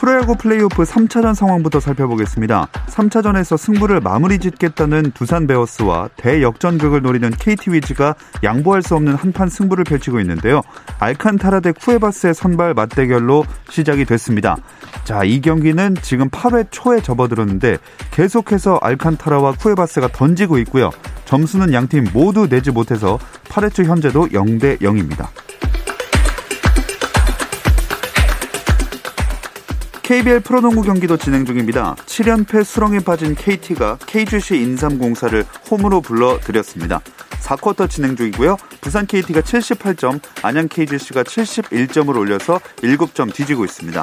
프로야구 플레이오프 3차전 상황부터 살펴보겠습니다. 3차전에서 승부를 마무리 짓겠다는 두산 베어스와 대역전극을 노리는 KT 위즈가 양보할 수 없는 한판 승부를 펼치고 있는데요. 알칸타라 대 쿠에바스의 선발 맞대결로 시작이 됐습니다. 자, 이 경기는 지금 8회 초에 접어들었는데 계속해서 알칸타라와 쿠에바스가 던지고 있고요. 점수는 양팀 모두 내지 못해서 8회 초 현재도 0대 0입니다. KBL 프로농구 경기도 진행 중입니다. 7연패 수렁에 빠진 KT가 KGC 인삼공사를 홈으로 불러들였습니다. 4쿼터 진행 중이고요. 부산 KT가 78점, 안양 KGC가 71점을 올려서 7점 뒤지고 있습니다.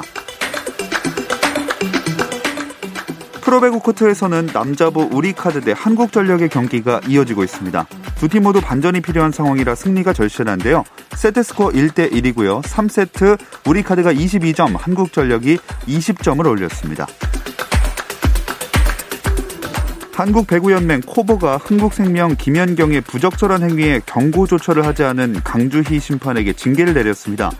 프로배구 코트에서는 남자부 우리카드 대 한국전력의 경기가 이어지고 있습니다. 두 팀 모두 반전이 필요한 상황이라 승리가 절실한데요. 세트스코어 1대1이고요. 3세트 우리카드가 22점, 한국전력이 20점을 올렸습니다. 한국배구연맹 코보가 흥국생명 김연경의 부적절한 행위에 경고조처를 하지 않은 강주희 심판에게 징계를 내렸습니다.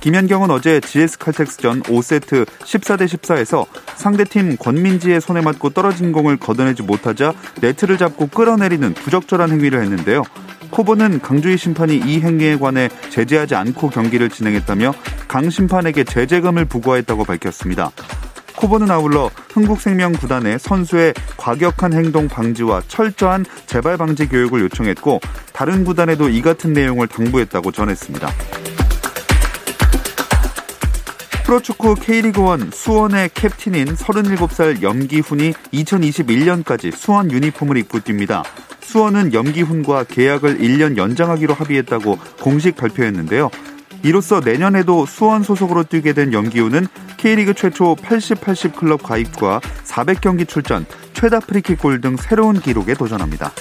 김연경은 어제 GS칼텍스전 5세트 14대14에서 상대팀 권민지의 손에 맞고 떨어진 공을 걷어내지 못하자 네트를 잡고 끌어내리는 부적절한 행위를 했는데요. 코보는 강주희 심판이 이 행위에 관해 제재하지 않고 경기를 진행했다며 강 심판에게 제재금을 부과했다고 밝혔습니다. 코보는 아울러 흥국생명 구단에 선수의 과격한 행동 방지와 철저한 재발 방지 교육을 요청했고 다른 구단에도 이 같은 내용을 당부했다고 전했습니다. 프로축구 K리그1 수원의 캡틴인 37살 염기훈이 2021년까지 수원 유니폼을 입고 뜁니다. 수원은 염기훈과 계약을 1년 연장하기로 합의했다고 공식 발표했는데요. 이로써 내년에도 수원 소속으로 뛰게 된 염기훈은 K리그 최초 80-80 클럽 가입과 400경기 출전, 최다 프리킥 골 등 새로운 기록에 도전합니다.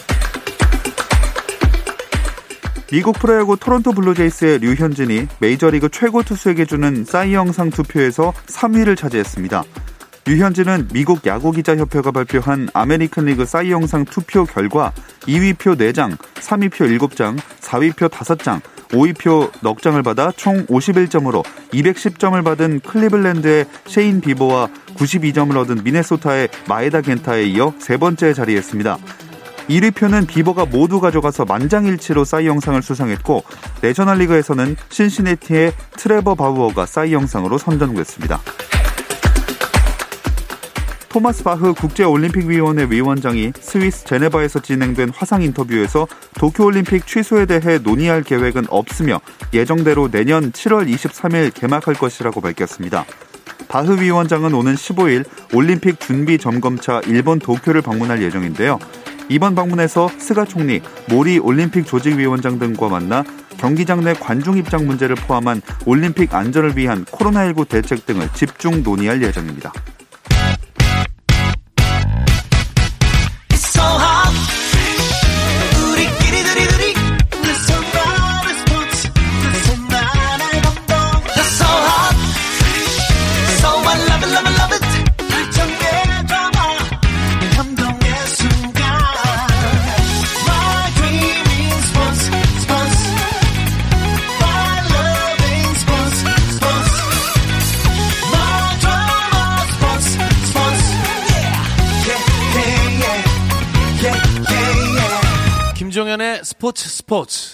미국 프로야구 토론토 블루제이스의 류현진이 메이저리그 최고 투수에게 주는 사이영상 투표에서 3위를 차지했습니다. 류현진은 미국 야구기자협회가 발표한 아메리칸 리그 사이영상 투표 결과 2위표 4장, 3위표 7장, 4위표 5장, 5위표 4장을 받아 총 51점으로 210점을 받은 클리블랜드의 셰인 비버와 92점을 얻은 미네소타의 마에다 겐타에 이어 세 번째 자리했습니다. 1위표는 비버가 모두 가져가서 만장일치로 사이영상을 수상했고 내셔널리그에서는 신시내티의 트레버 바우어가 사이영상으로 선정됐습니다. 토마스 바흐 국제올림픽위원회 위원장이 스위스 제네바에서 진행된 화상 인터뷰에서 도쿄올림픽 취소에 대해 논의할 계획은 없으며 예정대로 내년 7월 23일 개막할 것이라고 밝혔습니다. 바흐 위원장은 오는 15일 올림픽 준비 점검차 일본 도쿄를 방문할 예정인데요. 이번 방문에서 스가 총리, 모리 올림픽 조직위원장 등과 만나 경기장 내 관중 입장 문제를 포함한 올림픽 안전을 위한 코로나19 대책 등을 집중 논의할 예정입니다. 김종현의 스포츠.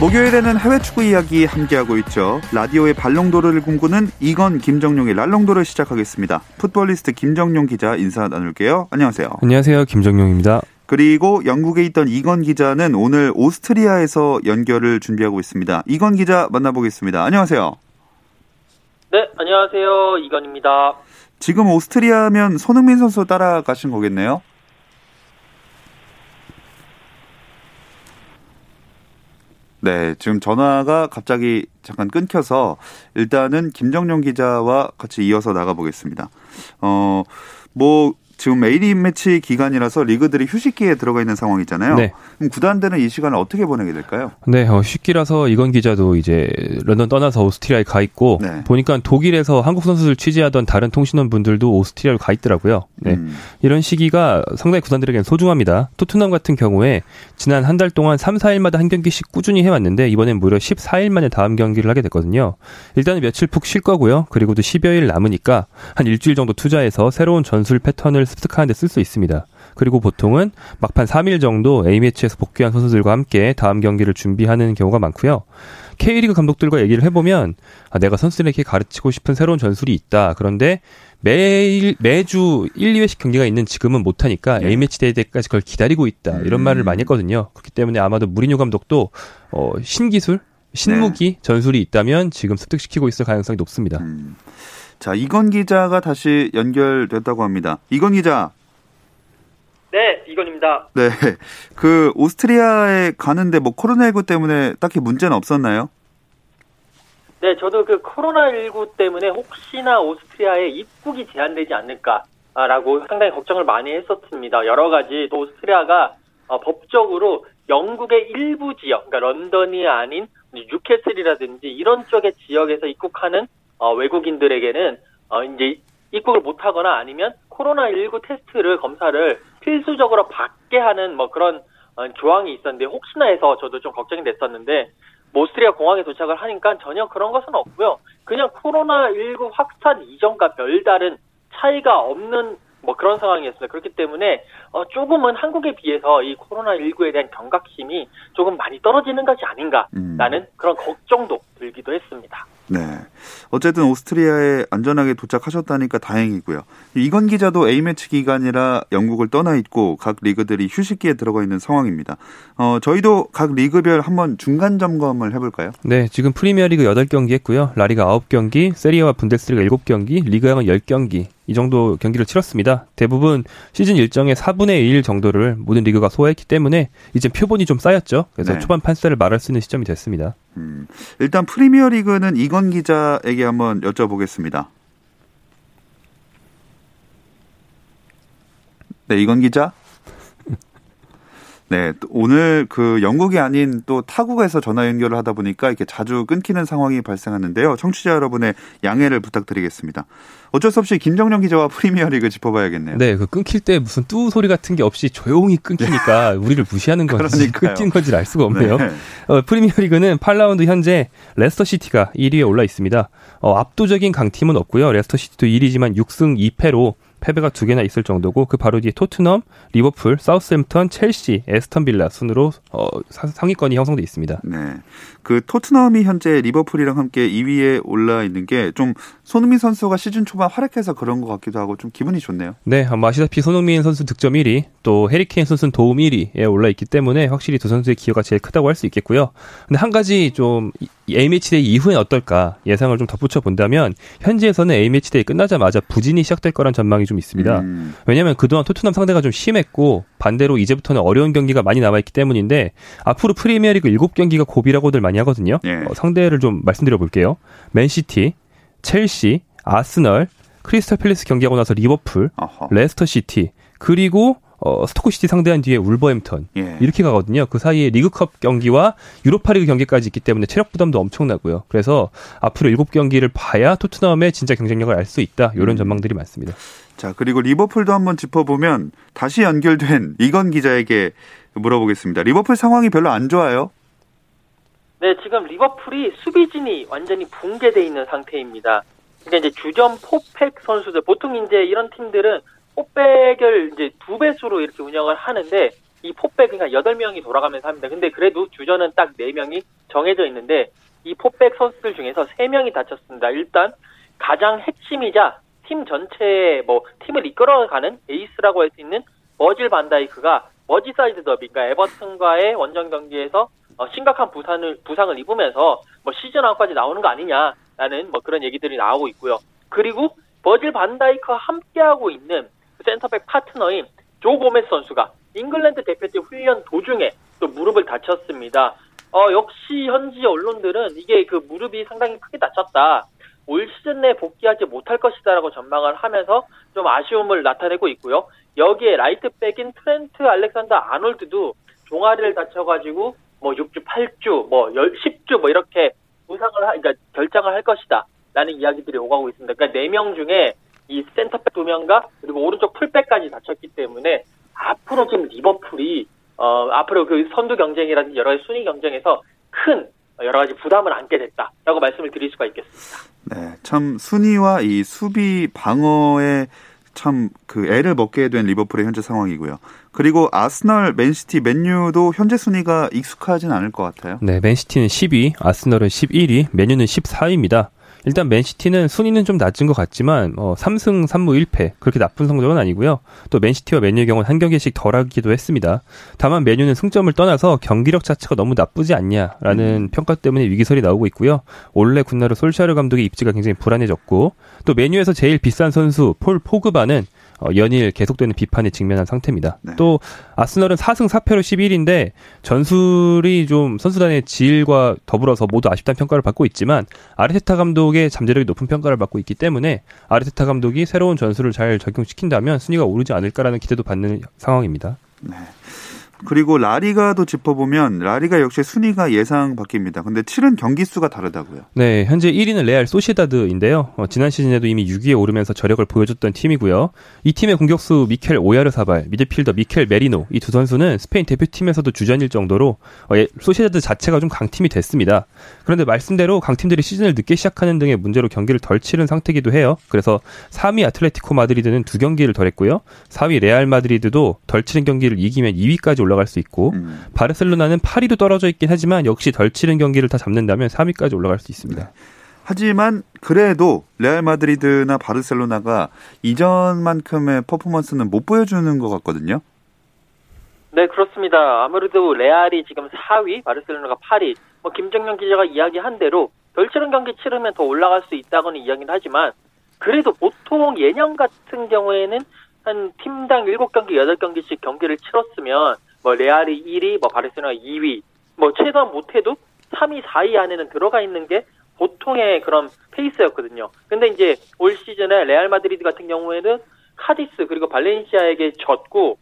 목요일에는 해외 축구 이야기 함께하고 있죠. 라디오의 발롱도르를 꿈꾸는 이건 김정룡의 랄롱도르를 시작하겠습니다. 풋볼리스트 김정룡 기자 인사 나눌게요. 안녕하세요. 안녕하세요. 김정룡입니다. 그리고 영국에 있던 이건 기자는 오늘 오스트리아에서 연결을 준비하고 있습니다. 이건 기자 만나보겠습니다. 안녕하세요. 네, 안녕하세요. 이건입니다. 지금 오스트리아면 손흥민 선수 따라가신 거겠네요? 네, 지금 전화가 갑자기 잠깐 끊겨서 일단은 김정룡 기자와 같이 이어서 나가보겠습니다. 지금 A매치 기간이라서 리그들이 휴식기에 들어가 있는 상황이잖아요. 네. 그럼 구단들은 이 시간을 어떻게 보내게 될까요? 네, 휴식기라서 이건 기자도 이제 런던 떠나서 오스트리아에 가 있고, 네. 보니까 독일에서 한국 선수들 취재하던 다른 통신원 분들도 오스트리아로 가 있더라고요. 네. 이런 시기가 상당히 구단들에게는 소중합니다. 토트넘 같은 경우에 지난 한 달 동안 3, 4일마다 한 경기씩 꾸준히 해왔는데 이번엔 무려 14일 만에 다음 경기를 하게 됐거든요. 일단은 며칠 푹 쉴 거고요. 그리고 또 10여일 남으니까 한 일주일 정도 투자해서 새로운 전술 패턴을 습득하는 데 쓸 수 있습니다. 그리고 보통은 막판 3일 정도 A매치에서 복귀한 선수들과 함께 다음 경기를 준비하는 경우가 많고요. K리그 감독들과 얘기를 해보면 내가 선수들에게 가르치고 싶은 새로운 전술이 있다. 그런데 매주 1, 2회씩 경기가 있는 지금은 못하니까 A매치 될 때까지 그걸 기다리고 있다. 이런 말을 많이 했거든요. 그렇기 때문에 아마도 무리뉴 감독도 신기술, 신무기, 네. 전술이 있다면 지금 습득시키고 있을 가능성이 높습니다. 자, 이건 기자가 다시 연결됐다고 합니다. 이건 기자. 네, 이건입니다. 네, 그 오스트리아에 가는데 뭐 코로나19 때문에 딱히 문제는 없었나요? 네, 저도 그 코로나19 때문에 혹시나 오스트리아에 입국이 제한되지 않을까라고 상당히 걱정을 많이 했었습니다. 여러 가지 또 오스트리아가 법적으로 영국의 일부 지역, 그러니까 런던이 아닌 뉴캐슬이라든지 이런 쪽의 지역에서 입국하는 외국인들에게는 이제 입국을 못하거나 아니면 코로나19 테스트를 검사를 필수적으로 받게 하는 뭐 그런 조항이 있었는데 혹시나 해서 저도 좀 걱정이 됐었는데 오스트리아 공항에 도착을 하니까 전혀 그런 것은 없고요. 그냥 코로나19 확산 이전과 별다른 차이가 없는 뭐 그런 상황이었어요. 그렇기 때문에 조금은 한국에 비해서 이 코로나19에 대한 경각심이 조금 많이 떨어지는 것이 아닌가라는 그런 걱정도 들기도 했습니다. 네, 어쨌든 오스트리아에 안전하게 도착하셨다니까 다행이고요. 이건 기자도 A매치 기간이라 영국을 떠나 있고 각 리그들이 휴식기에 들어가 있는 상황입니다. 저희도 각 리그별 한번 중간 점검을 해볼까요? 네, 지금 프리미어리그 8경기 했고요. 라리가 9경기, 세리아와 분데스리가 7경기, 리그양은 10경기. 이 정도 경기를 치렀습니다. 대부분 시즌 일정의 4분의 1 정도를 모든 리그가 소화했기 때문에 이제 표본이 좀 쌓였죠. 그래서 네. 초반 판세를 말할 수 있는 시점이 됐습니다. 일단 프리미어리그는 이건 기자에게 한번 여쭤보겠습니다. 네, 이건 기자. 네, 오늘 그 영국이 아닌 또 타국에서 전화 연결을 하다 보니까 이렇게 자주 끊기는 상황이 발생하는데요. 청취자 여러분의 양해를 부탁드리겠습니다. 어쩔 수 없이 김정룡 기자와 프리미어리그 짚어봐야겠네요. 네, 그 끊길 때 무슨 뚜 소리 같은 게 없이 조용히 끊기니까 우리를 무시하는 건지 끊긴 건지 알 수가 없네요. 네. 프리미어리그는 8라운드 현재 레스터시티가 1위에 올라 있습니다. 압도적인 강팀은 없고요. 레스터시티도 1위지만 6승 2패로 패배가 2개나 있을 정도고 그 바로 뒤에 토트넘, 리버풀, 사우스햄튼, 첼시, 애스턴 빌라 순으로 상위권이 형성돼 있습니다. 네, 그 토트넘이 현재 리버풀이랑 함께 2위에 올라 있는 게 좀 손흥민 선수가 시즌 초반 활약해서 그런 것 같기도 하고 좀 기분이 좋네요. 네, 아시다시피 손흥민 선수 득점 1위, 또 해리케인 선수는 도움 1위에 올라 있기 때문에 확실히 두 선수의 기여가 제일 크다고 할 수 있겠고요. 근데 한 가지 좀 A매치데이 이후엔 어떨까 예상을 좀 덧붙여 본다면 현지에서는 A매치데이 끝나자마자 부진이 시작될 거란 전망이 좀 있습니다. 왜냐하면 그동안 토트넘 상대가 좀 심했고 반대로 이제부터는 어려운 경기가 많이 남아있기 때문인데 앞으로 프리미어리그 7경기가 고비라고들 많이 하거든요. 예. 상대를 좀 말씀드려볼게요. 맨시티, 첼시, 아스널, 크리스탈 팰리스 경기하고 나서 리버풀, 레스터시티, 그리고 스토크시티 상대한 뒤에 울버햄턴, 예. 이렇게 가거든요. 그 사이에 리그컵 경기와 유로파리그 경기까지 있기 때문에 체력 부담도 엄청나고요. 그래서 앞으로 7경기를 봐야 토트넘의 진짜 경쟁력을 알 수 있다. 이런 전망들이 많습니다. 자, 그리고 리버풀도 한번 짚어보면 다시 연결된 이건 기자에게 물어보겠습니다. 리버풀 상황이 별로 안 좋아요? 네, 지금 리버풀이 수비진이 완전히 붕괴되어 있는 상태입니다. 그러니까 이제 주전 포백 선수들, 보통 이제 이런 팀들은 포백을 이제 2배수로 이렇게 운영을 하는데, 이 포백이 8명이 돌아가면서 합니다. 근데 그래도 주전은 딱 4명이 정해져 있는데, 이 포백 선수들 중에서 3명이 다쳤습니다. 일단, 가장 핵심이자 팀 전체의 팀을 이끌어가는 에이스라고 할 수 있는 머질 반다이크가 머지사이드 더비가 에버튼과의 원정 경기에서 심각한 부상을 입으면서 뭐 시즌 아웃까지 나오는 거 아니냐라는 뭐 그런 얘기들이 나오고 있고요. 그리고 버질 반다이크와 함께하고 있는 센터백 파트너인 조 고메스 선수가 잉글랜드 대표팀 훈련 도중에 또 무릎을 다쳤습니다. 역시 현지 언론들은 이게 그 무릎이 상당히 크게 다쳤다, 올 시즌 내 복귀하지 못할 것이다라고 전망을 하면서 좀 아쉬움을 나타내고 있고요. 여기에 라이트백인 트렌트 알렉산더 아놀드도 종아리를 다쳐가지고 뭐 6주, 8주, 뭐 10주 뭐 이렇게 그러니까 결장을 할 것이다 라는 이야기들이 오가고 있습니다. 그러니까 4명 중에 이 센터백 2명과 그리고 오른쪽 풀백까지 다쳤기 때문에 앞으로 지금 리버풀이 앞으로 그 선두 경쟁이라든지 여러 가지 순위 경쟁에서 큰 여러 가지 부담을 안게 됐다라고 말씀을 드릴 수가 있겠습니다. 네, 참 순위와 이 수비 방어에 참 그 애를 먹게 된 리버풀의 현재 상황이고요. 그리고 아스널, 맨시티, 맨유도 현재 순위가 익숙하진 않을 것 같아요. 네, 맨시티는 10위, 아스널은 11위, 맨유는 14위입니다. 일단 맨시티는 순위는 좀 낮은 것 같지만 3승 3무 1패 그렇게 나쁜 성적은 아니고요. 또 맨시티와 맨유의 경우는 한 경기씩 덜하기도 했습니다. 다만 맨유는 승점을 떠나서 경기력 자체가 너무 나쁘지 않냐라는 평가 때문에 위기설이 나오고 있고요. 올레 군나르 솔샤르 감독의 입지가 굉장히 불안해졌고 또 맨유에서 제일 비싼 선수 폴 포그바는 연일 계속되는 비판에 직면한 상태입니다. 네. 또 아스널은 4승 4패로 11위인데 전술이 좀 선수단의 질과 더불어서 모두 아쉽다는 평가를 받고 있지만 아르테타 감독의 잠재력이 높은 평가를 받고 있기 때문에 아르테타 감독이 새로운 전술을 잘 적용시킨다면 순위가 오르지 않을까라는 기대도 받는 상황입니다. 네. 그리고 라리가도 짚어보면 라리가 역시 순위가 예상 바뀝니다. 근데 치른 경기 수가 다르다고요. 네, 현재 1위는 레알 소시다드인데요. 지난 시즌에도 이미 6위에 오르면서 저력을 보여줬던 팀이고요. 이 팀의 공격수 미켈 오야르사발, 미드필더 미켈 메리노 이 두 선수는 스페인 대표팀에서도 주전일 정도로 소시다드 자체가 좀 강팀이 됐습니다. 그런데 말씀대로 강팀들이 시즌을 늦게 시작하는 등의 문제로 경기를 덜 치른 상태이기도 해요. 그래서 3위 아틀레티코 마드리드는 2경기를 덜 했고요. 4위 레알 마드리드도 덜 치른 경기를 이기면 2위까지 올라갈 수 있고 바르셀로나는 8위도 떨어져 있긴 하지만 역시 덜 치른 경기를 다 잡는다면 3위까지 올라갈 수 있습니다. 네. 하지만 그래도 레알 마드리드나 바르셀로나가 이전만큼의 퍼포먼스는 못 보여주는 것 같거든요. 네, 그렇습니다. 아무래도 레알이 지금 4위, 바르셀로나가 8위. 뭐 김정룡 기자가 이야기한 대로 덜 치른 경기 치르면 더 올라갈 수 있다고는 이야기는 하지만 그래도 보통 예년 같은 경우에는 한 팀당 7경기, 8경기씩 경기를 치렀으면 뭐 레알이 1위, 뭐 바르셀로나 2위, 뭐 최소한 못해도 3위, 4위 안에는 들어가 있는 게 보통의 그런 페이스였거든요. 근데 이제 올 시즌에 레알 마드리드 같은 경우에는 카디스 그리고 발렌시아에게 졌고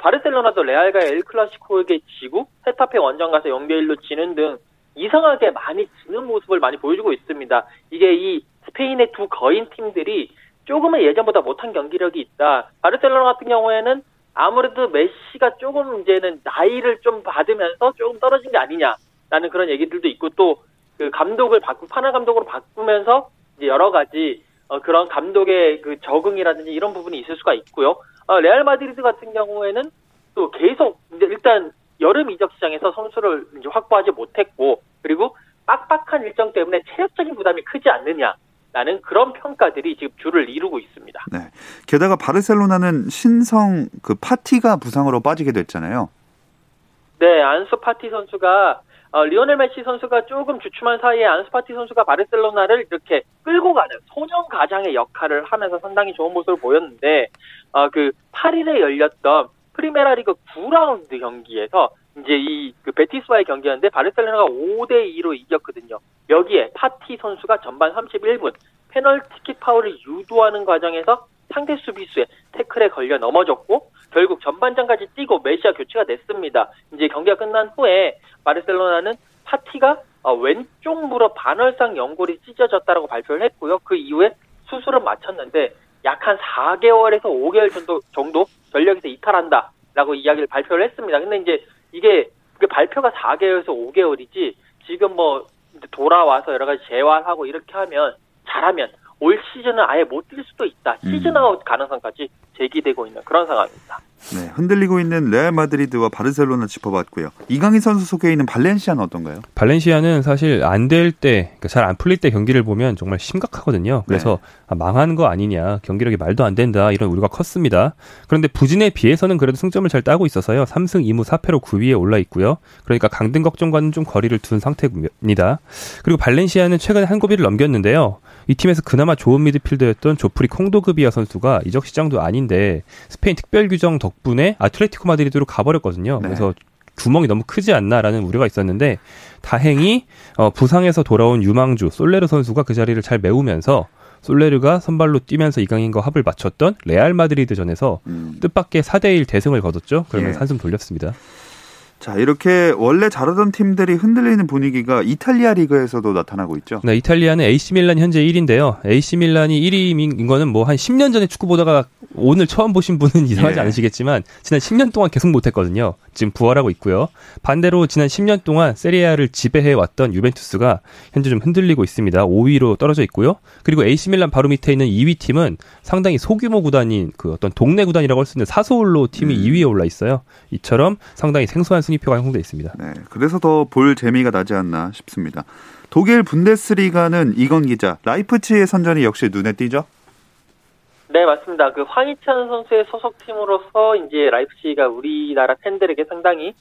바르셀로나도 레알과 엘 클라시코에게 지고 헤타페 원정 가서 0대1로 지는 등 이상하게 많이 지는 모습을 많이 보여주고 있습니다. 이게 이 스페인의 두 거인 팀들이 조금은 예전보다 못한 경기력이 있다. 바르셀로나 같은 경우에는 아무래도 메시가 조금 이제는 나이를 좀 받으면서 조금 떨어진 게 아니냐라는 그런 얘기들도 있고 또 그 감독을 파나 감독으로 바꾸면서 이제 여러 가지 그런 감독의 그 적응이라든지 이런 부분이 있을 수가 있고요. 레알 마드리드 같은 경우에는 또 계속 이제 일단 여름 이적 시장에서 선수를 이제 확보하지 못했고 그리고 빡빡한 일정 때문에 체력적인 부담이 크지 않느냐. 라는 그런 평가들이 지금 주를 이루고 있습니다. 네. 게다가 바르셀로나는 신성 그 파티가 부상으로 빠지게 됐잖아요. 네, 안수 파티 선수가 리오넬 메시 선수가 조금 주춤한 사이에 안수 파티 선수가 바르셀로나를 이렇게 끌고 가는 소년 가장의 역할을 하면서 상당히 좋은 모습을 보였는데 그 8일에 열렸던 프리미어리그 9라운드 경기에서 이제 이 베티스와의 경기였는데 바르셀로나가 5대2로 이겼거든요. 여기에 파티 선수가 전반 31분 페널티킥 파울을 유도하는 과정에서 상대 수비수의 태클에 걸려 넘어졌고 결국 전반전까지 뛰고 메시아 교체가 됐습니다. 이제 경기가 끝난 후에 바르셀로나는 파티가 왼쪽 무릎 반월상 연골이 찢어졌다라고 발표를 했고요. 그 이후에 수술을 마쳤는데 약 한 4개월에서 5개월 정도 전력에서 이탈한다라고 이야기를 발표를 했습니다. 근데 이제 이게 발표가 4개월에서 5개월이지 지금 뭐 돌아와서 여러 가지 재활하고 이렇게 하면 잘하면 올 시즌은 아예 못 뛸 수도 있다. 시즌아웃 가능성까지 제기되고 있는 그런 상황입니다. 네, 흔들리고 있는 레알 마드리드와 바르셀로나 짚어봤고요. 이강인 선수 속에 있는 발렌시아는 어떤가요? 발렌시아는 사실 안 될 때, 그러니까 잘 안 풀릴 때 경기를 보면 정말 심각하거든요. 그래서 망한 거 아니냐, 경기력이 말도 안 된다, 이런 우려가 컸습니다. 그런데 부진에 비해서는 그래도 승점을 잘 따고 있어서요. 3승 2무 4패로 9위에 올라 있고요. 그러니까 강등 걱정과는 좀 거리를 둔 상태입니다. 그리고 발렌시아는 최근에 한 고비를 넘겼는데요. 이 팀에서 그나마 좋은 미드필더였던 조프리 콩도그비아 선수가 이적 시장도 아닌데 스페인 특별 규정 덕분에 아틀레티코 마드리드로 가버렸거든요. 네. 그래서 구멍이 너무 크지 않나라는 우려가 있었는데 다행히 부상에서 돌아온 유망주 솔레르 선수가 그 자리를 잘 메우면서 솔레르가 선발로 뛰면서 이강인과 합을 맞췄던 레알 마드리드전에서 뜻밖의 4대1 대승을 거뒀죠. 그러면서 한숨 돌렸습니다. 자, 이렇게 원래 잘하던 팀들이 흔들리는 분위기가 이탈리아 리그에서도 나타나고 있죠. 네, 이탈리아는 AC밀란이 현재 1위인데요. AC밀란이 1위인 거는 뭐 한 10년 전에 축구 보다가 오늘 처음 보신 분은 이상하지 않으시겠지만 지난 10년 동안 계속 못했거든요. 지금 부활하고 있고요. 반대로 지난 10년 동안 세리아를 지배해왔던 유벤투스가 현재 좀 흔들리고 있습니다. 5위로 떨어져 있고요. 그리고 AC밀란 바로 밑에 있는 2위 팀은 상당히 소규모 구단인 그 어떤 동네 구단이라고 할 수 있는 사소울로 팀이 2위에 올라 있어요. 이처럼 상당히 생소한 순위표가 형성돼 있습니다. 네, 그래서 더 볼 재미가 나지 않나 싶습니다. 독일 분데스리가는 이건 기자, 라이프치히의 선전이 역시 눈에 띄죠? 네, 맞습니다. 그 황희찬 선수의 소속팀으로서 이제 라이프치히가 우리나라 팬들에게 상당히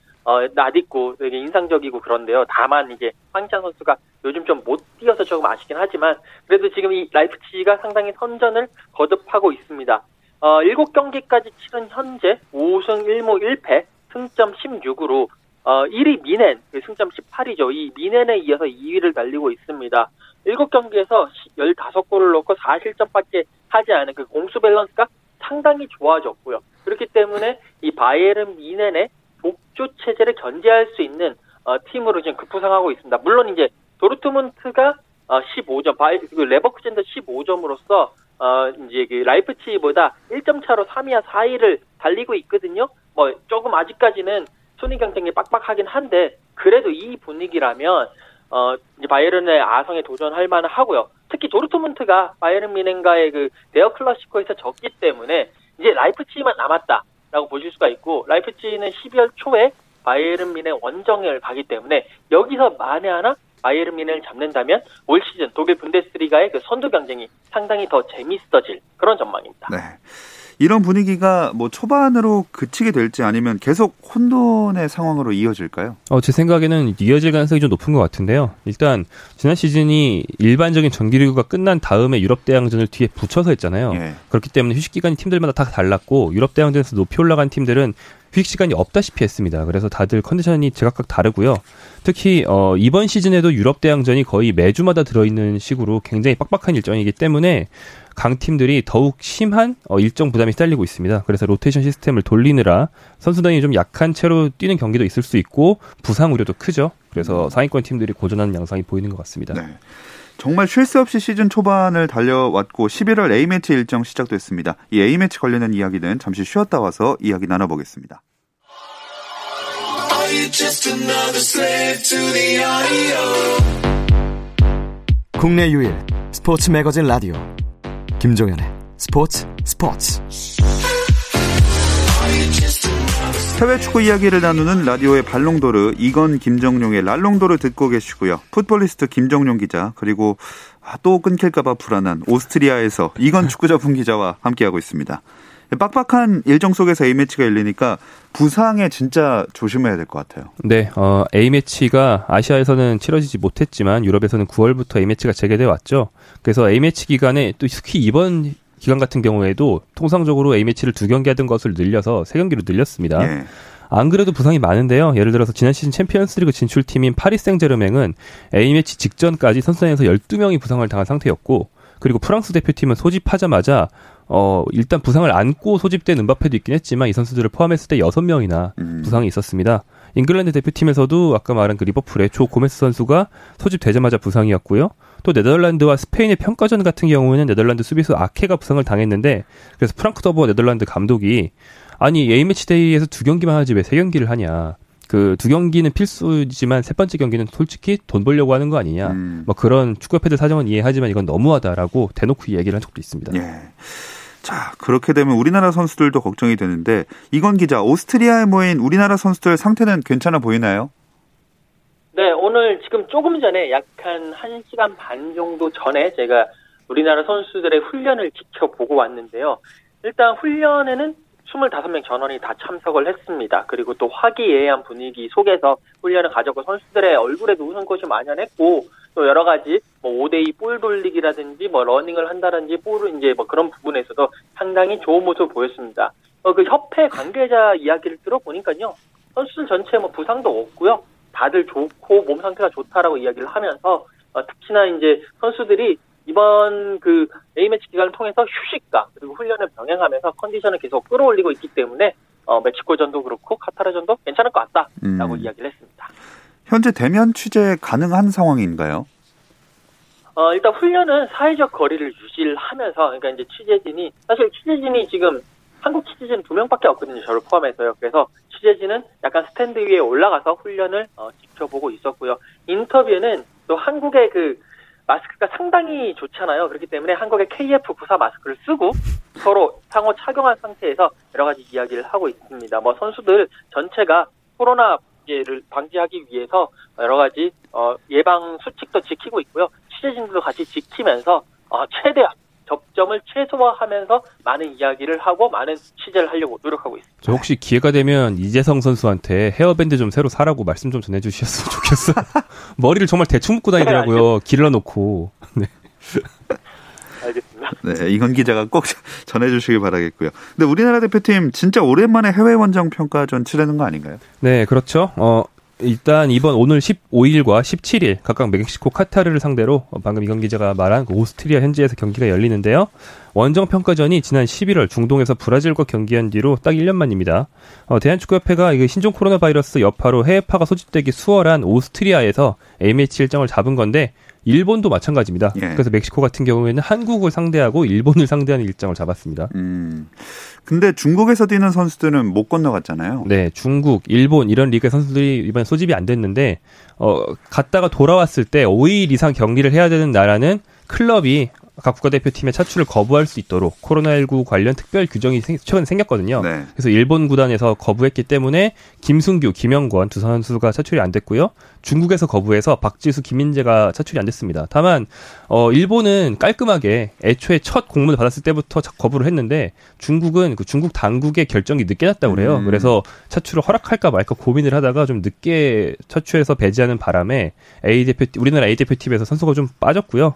낯익고 되게 인상적이고 그런데요. 다만 이제 황희찬 선수가 요즘 좀 못 뛰어서 조금 아쉽긴 하지만 그래도 지금 이 라이프치히가 상당히 선전을 거듭하고 있습니다. 7경기까지 치른 현재 5승 1무 1패 승점 16으로 1위 미넨, 승점 18이죠. 이 미넨에 이어서 2위를 달리고 있습니다. 7경기에서 15골을 넣고 4실점밖에 하지 않은 그 공수 밸런스가 상당히 좋아졌고요. 그렇기 때문에 이 바이에른 미넨의 독주 체제를 견제할 수 있는 팀으로 지금 급부상하고 있습니다. 물론 이제 도르트문트가 15점, 그리고 레버쿠젠도 15점으로써 이제 그 라이프치히보다 1점 차로 3위와 4위를 달리고 있거든요. 뭐 조금 아직까지는 순위 경쟁이 빡빡하긴 한데 그래도 이 분위기라면 이제 바이에른의 아성에 도전할 만하고요. 특히 도르트문트가 바이에른 미넨과의 그 데어 클라시코에서 졌기 때문에 이제 라이프치히만 남았다라고 보실 수가 있고 라이프치히는 12월 초에 바이에른 미넨 원정을 가기 때문에 여기서 만에 하나 바이에른 미넨을 잡는다면 올 시즌 독일 분데스리가의 그 선두 경쟁이 상당히 더 재밌어질 그런 전망입니다. 네. 이런 분위기가 뭐 초반으로 그치게 될지 아니면 계속 혼돈의 상황으로 이어질까요? 제 생각에는 이어질 가능성이 좀 높은 것 같은데요. 일단 지난 시즌이 일반적인 정규리그가 끝난 다음에 유럽 대항전을 뒤에 붙여서 했잖아요. 예. 그렇기 때문에 휴식 기간이 팀들마다 다 달랐고 유럽 대항전에서 높이 올라간 팀들은 휴식 시간이 없다시피 했습니다. 그래서 다들 컨디션이 제각각 다르고요. 특히 이번 시즌에도 유럽 대항전이 거의 매주마다 들어있는 식으로 굉장히 빡빡한 일정이기 때문에 강팀들이 더욱 심한 일정 부담이 시달리고 있습니다. 그래서 로테이션 시스템을 돌리느라 선수단이 좀 약한 채로 뛰는 경기도 있을 수 있고 부상 우려도 크죠. 그래서 상위권 팀들이 고전하는 양상이 보이는 것 같습니다. 네. 정말 쉴 새 없이 시즌 초반을 달려왔고 11월 A매치 일정 시작됐습니다. 이 A매치 관련된 이야기는 잠시 쉬었다 와서 이야기 나눠보겠습니다. 국내 유일 스포츠 매거진 라디오 김종현의 스포츠. 해외 축구 이야기를 나누는 라디오의 발롱도르, 이건 김정룡의 랄롱도르 듣고 계시고요. 풋볼리스트 김정룡 기자, 그리고 또 끊길까봐 불안한 오스트리아에서 이건 축구 전문 기자와 함께하고 있습니다. 빡빡한 일정 속에서 A매치가 열리니까 부상에 진짜 조심해야 될 것 같아요. 네, A매치가 아시아에서는 치러지지 못했지만 유럽에서는 9월부터 A매치가 재개되어 왔죠. 그래서 A매치 기간에 또 특히 이번 기간 같은 경우에도 통상적으로 A매치를 2경기 하던 것을 늘려서 3경기로 늘렸습니다. 예. 안 그래도 부상이 많은데요. 예를 들어서 지난 시즌 챔피언스리그 진출팀인 파리 생제르맹은 A매치 직전까지 선수단에서 12명이 부상을 당한 상태였고 그리고 프랑스 대표팀은 소집하자마자 일단 부상을 안고 소집된 은바페도 있긴 했지만 이 선수들을 포함했을 때 6명이나 부상이 있었습니다. 잉글랜드 대표팀에서도 아까 말한 그 리버풀의 조 고메스 선수가 소집되자마자 부상이었고요. 또 네덜란드와 스페인의 평가전 같은 경우에는 네덜란드 수비수 아케가 부상을 당했는데 그래서 프랑크 더버 네덜란드 감독이 아니 A매치 데이에서 2경기만 하지 왜 3경기를 하냐. 그 2경기는 필수지만 3번째 경기는 솔직히 돈 벌려고 하는 거 아니냐. 그런 축구협회들 사정은 이해하지만 이건 너무하다라고 대놓고 얘기를 한 적도 있습니다. 예. 자, 그렇게 되면 우리나라 선수들도 걱정이 되는데, 이건 기자, 오스트리아에 모인 우리나라 선수들 상태는 괜찮아 보이나요? 네, 오늘 지금 조금 전에 약 한 1시간 반 정도 전에 제가 우리나라 선수들의 훈련을 지켜보고 왔는데요. 일단 훈련에는 25명 전원이 다 참석을 했습니다. 그리고 또 화기애애한 분위기 속에서 훈련을 가졌고, 선수들의 얼굴에도 웃음꽃이 만연했고, 또 여러 가지 5대2 볼 돌리기라든지 러닝을 한다든지 볼을 그런 부분에서도 상당히 좋은 모습을 보였습니다. 그 협회 관계자 이야기를 들어보니까요, 선수들 전체에 부상도 없고요, 다들 좋고 몸 상태가 좋다라고 이야기를 하면서, 특히나 선수들이 이번 A매치 기간을 통해서 휴식과 그리고 훈련을 병행하면서 컨디션을 계속 끌어올리고 있기 때문에 멕시코전도 그렇고 카타르전도 괜찮을 것 같다라고 이야기를 했습니다. 현재 대면 취재 가능한 상황인가요? 일단 훈련은 사회적 거리를 유지하면서, 그러니까 취재진이 지금 한국 취재진 2명밖에 없거든요. 저를 포함해서요. 그래서 취재진은 약간 스탠드 위에 올라가서 훈련을 지켜보고 있었고요. 인터뷰는 또 한국의 마스크가 상당히 좋잖아요. 그렇기 때문에 한국의 KF94 마스크를 쓰고 서로 상호 착용한 상태에서 여러 가지 이야기를 하고 있습니다. 선수들 전체가 코로나를 방지하기 위해서 여러 가지 예방 수칙도 지키고 있고요. 취재진들도 같이 지키면서 최대한 접점을 최소화하면서 많은 이야기를 하고 많은 취재를 하려고 노력하고 있습니다. 저 혹시 기회가 되면 이재성 선수한테 헤어밴드 좀 새로 사라고 말씀 좀 전해주셨으면 좋겠어요. 머리를 정말 대충 묶고 다니더라고요. 길러놓고. 네. 알겠습니다. 네, 이건 기자가 꼭 전해주시길 바라겠고요. 근데 우리나라 대표팀 진짜 오랜만에 해외 원정 평가전 치르는 거 아닌가요? 네, 그렇죠. 일단 이번 오늘 15일과 17일 각각 멕시코, 카타르를 상대로 방금 이건 기자가 말한 오스트리아 현지에서 경기가 열리는데요. 원정 평가전이 지난 11월 중동에서 브라질과 경기한 뒤로 딱 1년 만입니다. 대한축구협회가 신종 코로나 바이러스 여파로 해외파가 소집되기 수월한 오스트리아에서 A매치 일정을 잡은 건데, 일본도 마찬가지입니다. 예. 그래서 멕시코 같은 경우에는 한국을 상대하고 일본을 상대하는 일정을 잡았습니다. 근데 중국에서 뛰는 선수들은 못 건너갔잖아요. 네, 중국, 일본 이런 리그의 선수들이 이번에 소집이 안 됐는데, 갔다가 돌아왔을 때 5일 이상 격리를 해야 되는 나라는 클럽이 각 국가대표팀의 차출을 거부할 수 있도록 코로나19 관련 특별 규정이 최근에 생겼거든요. 네. 그래서 일본 구단에서 거부했기 때문에 김승규, 김영권 두 선수가 차출이 안 됐고요. 중국에서 거부해서 박지수, 김민재가 차출이 안 됐습니다. 다만 일본은 깔끔하게 애초에 첫 공문을 받았을 때부터 거부를 했는데, 중국은 중국 당국의 결정이 늦게 났다고 그래요. 그래서 차출을 허락할까 말까 고민을 하다가 좀 늦게 차출해서 배제하는 바람에 우리나라 A 대표팀에서 선수가 좀 빠졌고요.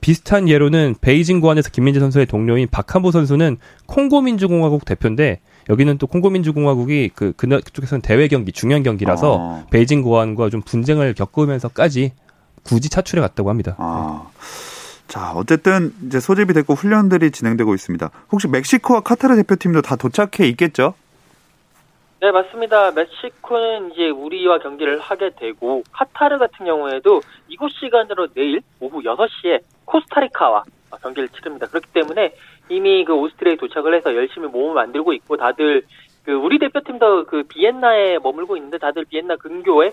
비슷한 예로는 베이징 고안에서 김민재 선수의 동료인 박한보 선수는 콩고민주공화국 대표인데, 여기는 또 콩고민주공화국이 그쪽에서는 대회 경기, 중요한 경기라서 베이징 고안과 좀 분쟁을 겪으면서까지 굳이 차출해 갔다고 합니다. 네. 자, 어쨌든 소집이 됐고 훈련들이 진행되고 있습니다. 혹시 멕시코와 카타르 대표팀도 다 도착해 있겠죠? 네, 맞습니다. 멕시코는 우리와 경기를 하게 되고, 카타르 같은 경우에도 이곳 시간으로 내일 오후 6시에 코스타리카와 경기를 치릅니다. 그렇기 때문에 이미 오스트리아에 도착을 해서 열심히 몸을 만들고 있고, 다들 우리 대표팀도 비엔나에 머물고 있는데, 다들 비엔나 근교의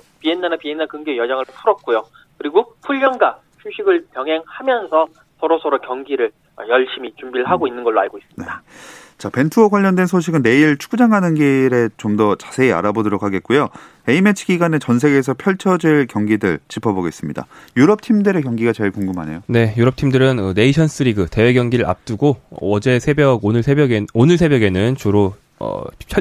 여정을 풀었고요. 그리고 훈련과 휴식을 병행하면서 서로서로 경기를 열심히 준비를 하고 있는 걸로 알고 있습니다. 네. 자, 벤투어 관련된 소식은 내일 축구장 가는 길에 좀 더 자세히 알아보도록 하겠고요. A매치 기간에 전 세계에서 펼쳐질 경기들 짚어보겠습니다. 유럽 팀들의 경기가 제일 궁금하네요. 네, 유럽 팀들은 네이션스 리그 대회 경기를 앞두고 오늘 새벽에는 주로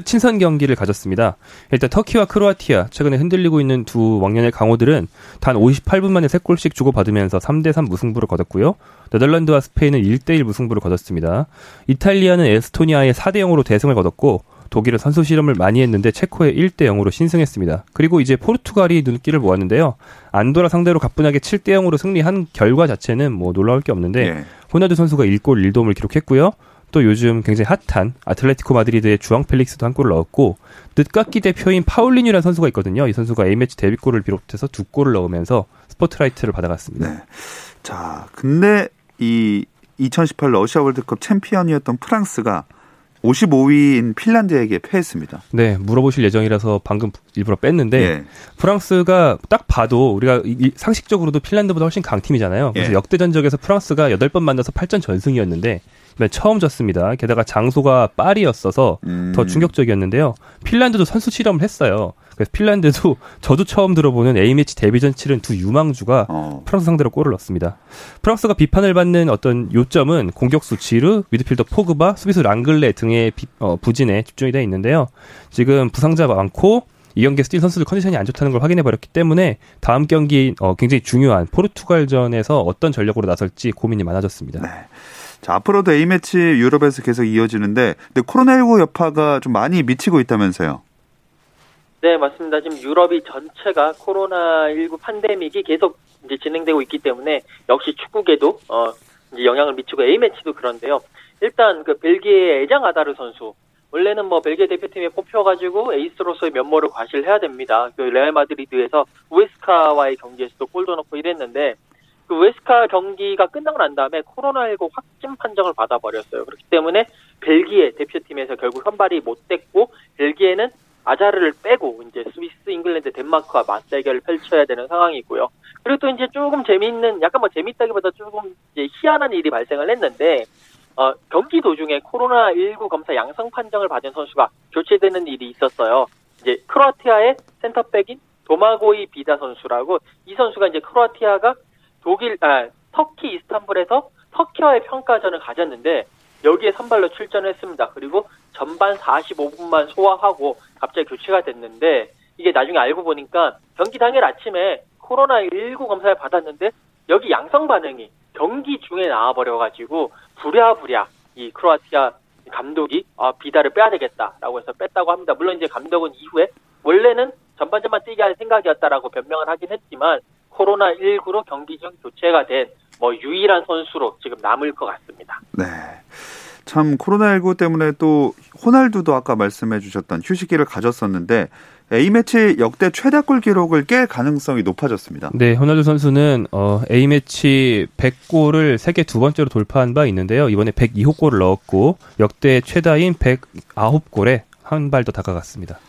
친선 경기를 가졌습니다. 일단 터키와 크로아티아, 최근에 흔들리고 있는 두 왕년의 강호들은 단 58분 만에 3골씩 주고받으면서 3대3 무승부를 거뒀고요. 네덜란드와 스페인은 1대1 무승부를 거뒀습니다. 이탈리아는 에스토니아에 4대0으로 대승을 거뒀고, 독일은 선수 실험을 많이 했는데 체코에 1대0으로 신승했습니다. 그리고 이제 포르투갈이 눈길을 모았는데요. 안도라 상대로 가뿐하게 7대0으로 승리한 결과 자체는 놀라울 게 없는데, 예. 호날두 선수가 1골 1도움을 기록했고요. 또 요즘 굉장히 핫한 아틀레티코 마드리드의 주앙 펠릭스도 한 골을 넣었고, 늦깎이 대표인 파울리뉴라는 선수가 있거든요. 이 선수가 A매치 데뷔골을 비롯해서 2골을 넣으면서 스포트라이트를 받아갔습니다. 네. 자, 근데 이 2018 러시아 월드컵 챔피언이었던 프랑스가 55위인 핀란드에게 패했습니다. 네, 물어보실 예정이라서 방금 일부러 뺐는데, 예. 프랑스가 딱 봐도 우리가 상식적으로도 핀란드보다 훨씬 강팀이잖아요. 그래서 예. 역대전적에서 프랑스가 8번 만나서 8전 전승이었는데, 네, 처음 졌습니다. 게다가 장소가 파리였어서 더 충격적이었는데요. 핀란드도 선수 실험을 했어요. 그래서 핀란드도 저도 처음 들어보는 A매치 데뷔전 치른 두 유망주가 프랑스 상대로 골을 넣었습니다. 프랑스가 비판을 받는 어떤 요점은 공격수 지르, 미드필더 포그바, 수비수 랑글레 등의 부진에 집중이 되어 있는데요. 지금 부상자 많고 이 경기에서 뛴 선수들 컨디션이 안 좋다는 걸 확인해버렸기 때문에 다음 경기 굉장히 중요한 포르투갈전에서 어떤 전력으로 나설지 고민이 많아졌습니다. 네. 자, 앞으로도 A매치 유럽에서 계속 이어지는데 근데 코로나19 여파가 좀 많이 미치고 있다면서요? 네, 맞습니다. 지금 유럽이 전체가 코로나19 팬데믹이 계속 이제 진행되고 있기 때문에 역시 축구계도 이제 영향을 미치고 A매치도 그런데요. 일단 그 벨기에의 에장 아다르 선수 원래는 뭐 벨기에 대표팀에 뽑혀가지고 에이스로서의 면모를 과시해야 됩니다. 그 레알 마드리드에서 우에스카와의 경기에서도 골도 넣고 이랬는데 그 우에스카 경기가 끝나고 난 다음에 코로나19 확진 판정을 받아버렸어요. 그렇기 때문에 벨기에 대표팀에서 결국 선발이 못 됐고 벨기에는 아자르를 빼고 이제 스위스, 잉글랜드, 덴마크와 맞대결을 펼쳐야 되는 상황이고요. 그리고 또 이제 조금 재미있는 약간 뭐 재밌다기보다 조금 이제 희한한 일이 발생을 했는데 경기 도중에 코로나19 검사 양성 판정을 받은 선수가 교체되는 일이 있었어요. 이제 크로아티아의 센터백인 도마고이 비다 선수라고 이 선수가 이제 크로아티아가 터키 이스탄불에서 터키와의 평가전을 가졌는데 여기에 선발로 출전했습니다. 그리고 전반 45분만 소화하고 갑자기 교체가 됐는데 이게 나중에 알고 보니까 경기 당일 아침에 코로나19 검사를 받았는데 여기 양성 반응이 경기 중에 나와버려가지고 부랴부랴 이 크로아티아 감독이 비다를 빼야 되겠다라고 해서 뺐다고 합니다. 물론 이제 감독은 이후에 원래는 전반전만 뛰게 할 생각이었다라고 변명을 하긴 했지만 코로나19로 경기 중 교체가 된 뭐 유일한 선수로 지금 남을 것 같습니다. 네, 참 코로나19 때문에 또 호날두도 아까 말씀해 주셨던 휴식기를 가졌었는데 A매치 역대 최다골 기록을 깰 가능성이 높아졌습니다. 네, 호날두 선수는 A매치 100골을 세계 두 번째로 돌파한 바 있는데요. 이번에 102호 골을 넣었고 역대 최다인 109골에 한 발 더 다가갔습니다.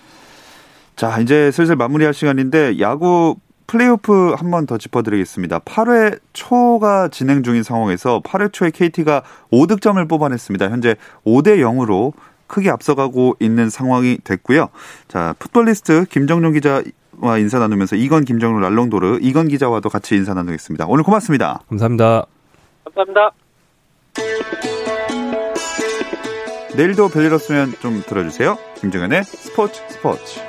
자, 이제 슬슬 마무리할 시간인데 야구 플레이오프 한 번 더 짚어드리겠습니다. 8회 초가 진행 중인 상황에서 8회 초에 KT가 5득점을 뽑아냈습니다. 현재 5대 0으로 크게 앞서가고 있는 상황이 됐고요. 자, 풋볼리스트 김정룡 기자와 인사 나누면서 이건 김정룡 랄롱도르 이건 기자와도 같이 인사 나누겠습니다. 오늘 고맙습니다. 감사합니다. 감사합니다. 내일도 별일 없으면 좀 들어주세요. 김종현의 스포츠.